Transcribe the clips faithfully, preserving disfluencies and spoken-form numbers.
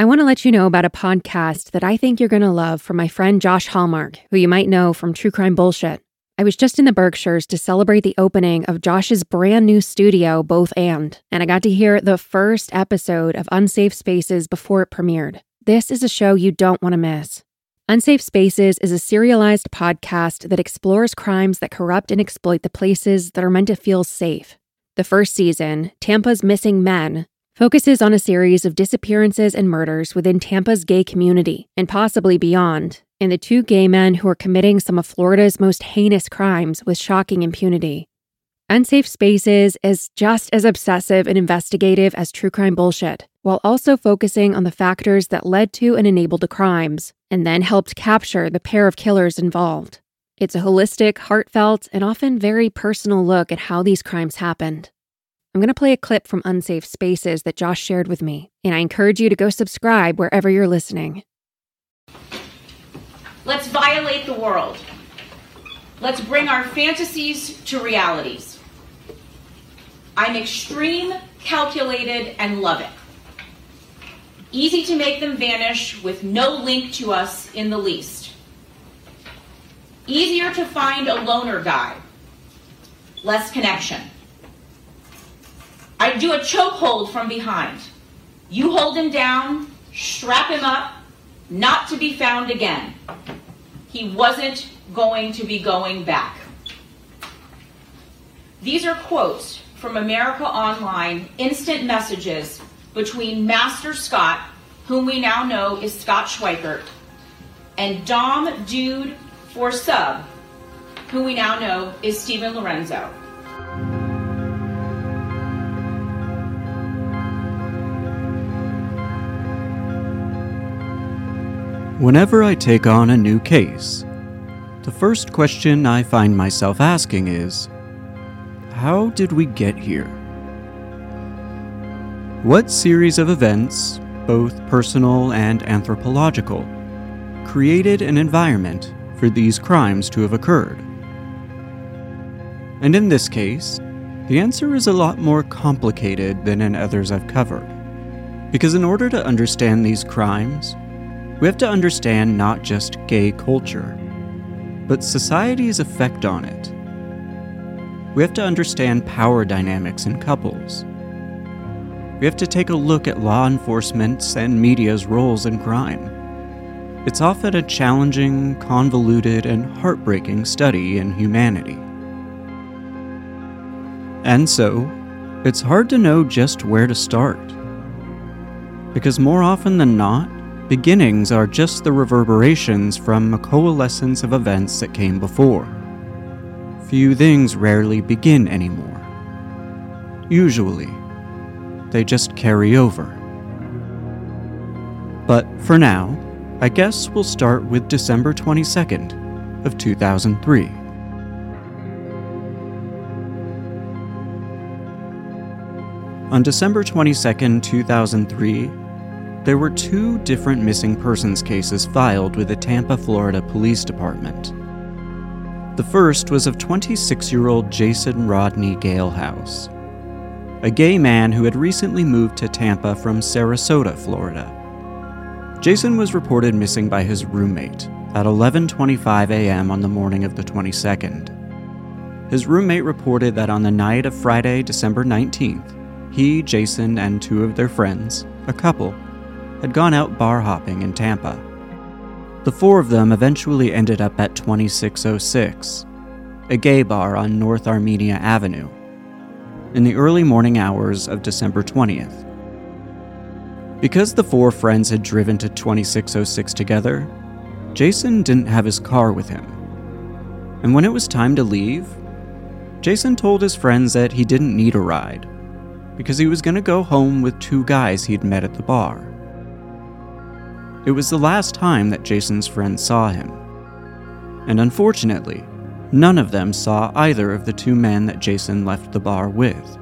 I want to let you know about a podcast that I think you're going to love from my friend Josh Hallmark, who you might know from True Crime Bullshit. I was just in the Berkshires to celebrate the opening of Josh's brand new studio, Both And, and I got to hear the first episode of Unsafe Spaces before it premiered. This is a show you don't want to miss. Unsafe Spaces is a serialized podcast that explores crimes that corrupt and exploit the places that are meant to feel safe. The first season, Tampa's Missing Men, focuses on a series of disappearances and murders within Tampa's gay community, and possibly beyond, and the two gay men who are committing some of Florida's most heinous crimes with shocking impunity. Unsafe Spaces is just as obsessive and investigative as True Crime Bullshit, while also focusing on the factors that led to and enabled the crimes, and then helped capture the pair of killers involved. It's a holistic, heartfelt, and often very personal look at how these crimes happened. I'm going to play a clip from Unsafe Spaces that Josh shared with me, and I encourage you to go subscribe wherever you're listening. Let's violate the world. Let's bring our fantasies to realities. I'm extreme, calculated, and loving. Easy to make them vanish with no link to us in the least. Easier to find a loner guy. Less connection. I do a chokehold from behind. You hold him down, strap him up, not to be found again. He wasn't going to be going back. These are quotes from America Online instant messages between Master Scott, whom we now know is Scott Schweikert, and Dom Dude for Sub, who we now know is Steven Lorenzo. Whenever I take on a new case, the first question I find myself asking is, how did we get here? What series of events, both personal and anthropological, created an environment for these crimes to have occurred? And in this case, the answer is a lot more complicated than in others I've covered, because in order to understand these crimes, we have to understand not just gay culture, but society's effect on it. We have to understand power dynamics in couples. We have to take a look at law enforcement's and media's roles in crime. It's often a challenging, convoluted, and heartbreaking study in humanity. And so, it's hard to know just where to start. Because more often than not, beginnings are just the reverberations from a coalescence of events that came before. Few things rarely begin anymore. Usually, they just carry over. But for now, I guess we'll start with December twenty-second of two thousand three. On December twenty-second, two thousand three, there were two different missing persons cases filed with the Tampa, Florida Police Department. The first was of twenty-six-year-old Jason Rodney Galehouse, a gay man who had recently moved to Tampa from Sarasota, Florida. Jason was reported missing by his roommate at eleven twenty-five a.m. on the morning of the twenty-second. His roommate reported that on the night of Friday, December nineteenth, he, Jason, and two of their friends, a couple, had gone out bar hopping in Tampa. The four of them eventually ended up at twenty-six oh six, a gay bar on North Armenia Avenue, in the early morning hours of December twentieth. Because the four friends had driven to twenty-six oh six together, Jason didn't have his car with him. And when it was time to leave, Jason told his friends that he didn't need a ride, because he was going to go home with two guys he'd met at the bar. It was the last time that Jason's friends saw him, and unfortunately, none of them saw either of the two men that Jason left the bar with.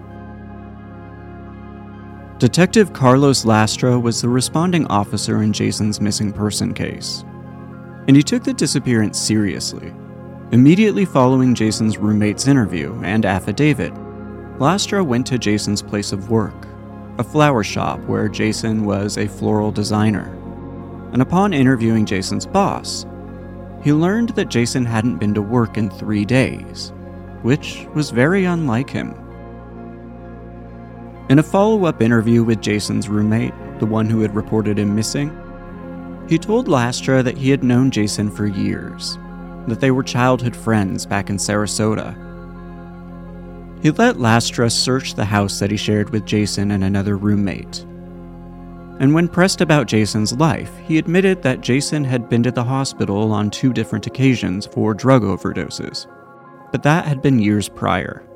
Detective Carlos Lastra was the responding officer in Jason's missing person case, and he took the disappearance seriously. Immediately following Jason's roommate's interview and affidavit, Lastra went to Jason's place of work, a flower shop where Jason was a floral designer. And upon interviewing Jason's boss, he learned that Jason hadn't been to work in three days, which was very unlike him. In a follow-up interview with Jason's roommate, the one who had reported him missing, he told Lastra that he had known Jason for years, that they were childhood friends back in Sarasota. He let Lastra search the house that he shared with Jason and another roommate. And when pressed about Jason's life, he admitted that Jason had been to the hospital on two different occasions for drug overdoses, but that had been years prior.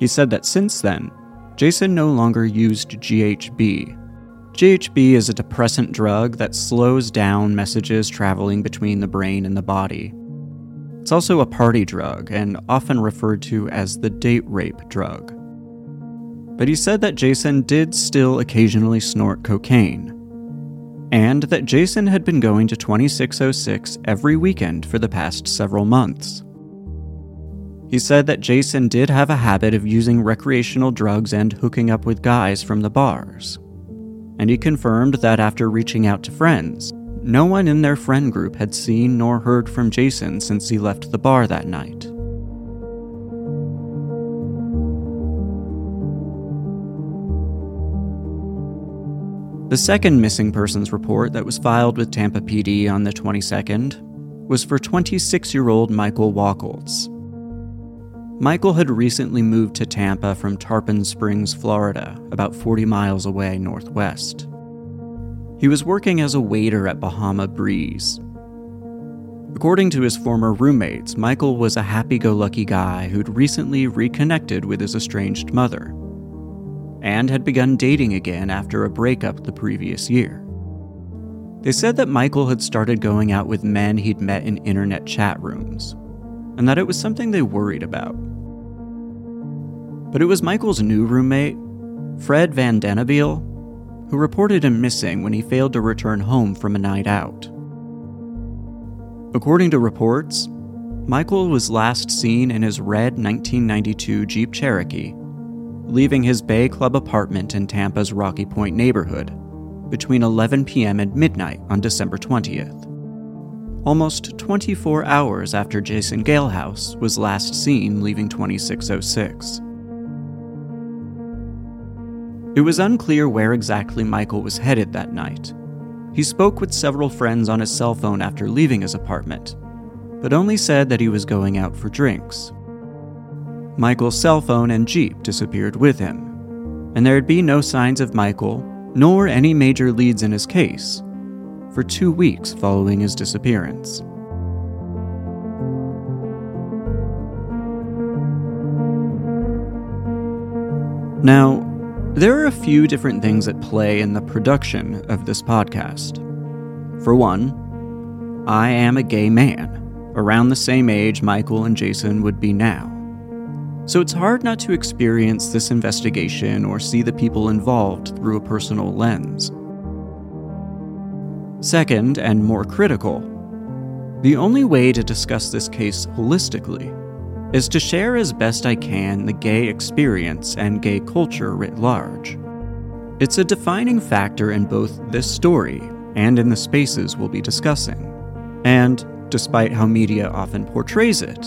He said that since then, Jason no longer used G H B. G H B is a depressant drug that slows down messages traveling between the brain and the body. It's also a party drug and often referred to as the date rape drug. But he said that Jason did still occasionally snort cocaine, and that Jason had been going to twenty-six oh six every weekend for the past several months. He said that Jason did have a habit of using recreational drugs and hooking up with guys from the bars. And he confirmed that after reaching out to friends, no one in their friend group had seen nor heard from Jason since he left the bar that night. The second missing persons report that was filed with Tampa P D on the twenty-second was for twenty-six-year-old Michael Wacholtz. Michael had recently moved to Tampa from Tarpon Springs, Florida, about forty miles away northwest. He was working as a waiter at Bahama Breeze. According to his former roommates, Michael was a happy-go-lucky guy who'd recently reconnected with his estranged mother, and had begun dating again after a breakup the previous year. They said that Michael had started going out with men he'd met in internet chat rooms, and that it was something they worried about. But it was Michael's new roommate, Fred Vandenabeele, who reported him missing when he failed to return home from a night out. According to reports, Michael was last seen in his red nineteen ninety-two Jeep Cherokee, leaving his Bay Club apartment in Tampa's Rocky Point neighborhood between eleven p.m. and midnight on December twentieth. Almost twenty-four hours after Jason Galehouse was last seen leaving twenty-six oh six. It was unclear where exactly Michael was headed that night. He spoke with several friends on his cell phone after leaving his apartment, but only said that he was going out for drinks. Michael's cell phone and Jeep disappeared with him, and there'd be no signs of Michael, nor any major leads in his case, for two weeks following his disappearance. Now, there are a few different things at play in the production of this podcast. For one, I am a gay man, around the same age Michael and Jason would be now. So it's hard not to experience this investigation or see the people involved through a personal lens. Second, and more critical, the only way to discuss this case holistically is to share as best I can the gay experience and gay culture writ large. It's a defining factor in both this story and in the spaces we'll be discussing. And, despite how media often portrays it,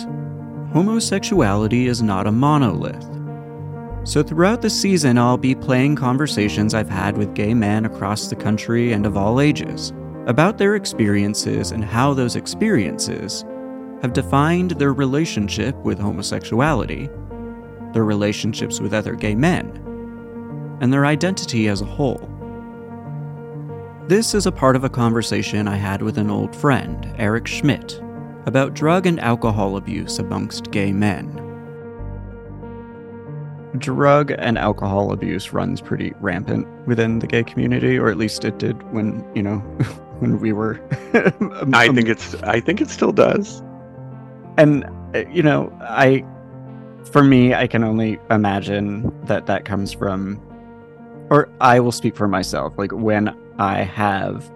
homosexuality is not a monolith. So throughout the season, I'll be playing conversations I've had with gay men across the country and of all ages about their experiences and how those experiences have defined their relationship with homosexuality, their relationships with other gay men, and their identity as a whole. This is a part of a conversation I had with an old friend, Eric Schmidt, about drug and alcohol abuse amongst gay men. Drug and alcohol abuse runs pretty rampant within the gay community, or at least it did when, you know, when we were. um, I think it's. I think it still does. And you know, I, for me, I can only imagine that that comes from, or I will speak for myself. Like when I have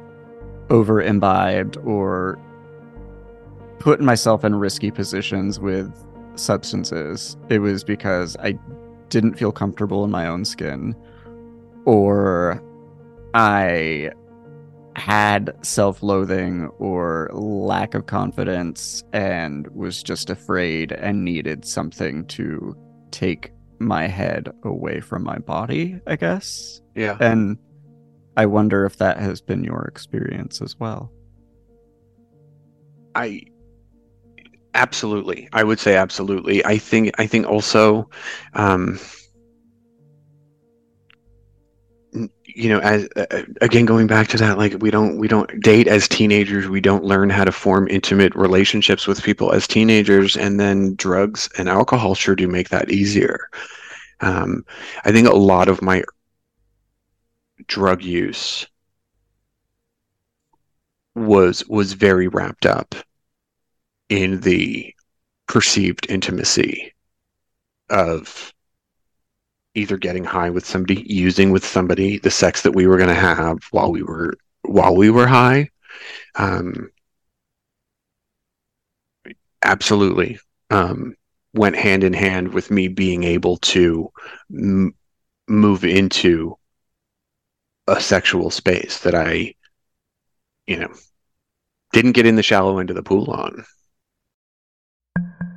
over imbibed or put myself in risky positions with substances, it was because I didn't feel comfortable in my own skin, or I had self-loathing or lack of confidence and was just afraid and needed something to take my head away from my body, I guess. Yeah. And I wonder if that has been your experience as well. I absolutely, I would say absolutely. I think, I think also, um, you know, as uh, again, going back to that, like we don't, we don't date as teenagers. We don't learn how to form intimate relationships with people as teenagers, and then drugs and alcohol sure do make that easier. Um, I think a lot of my drug use was, was very wrapped up in the perceived intimacy of either getting high with somebody, using with somebody, the sex that we were going to have while we were, while we were high. Um, absolutely. Um, went hand in hand with me being able to m- move into a sexual space that I, you know, didn't get in the shallow end of the pool on.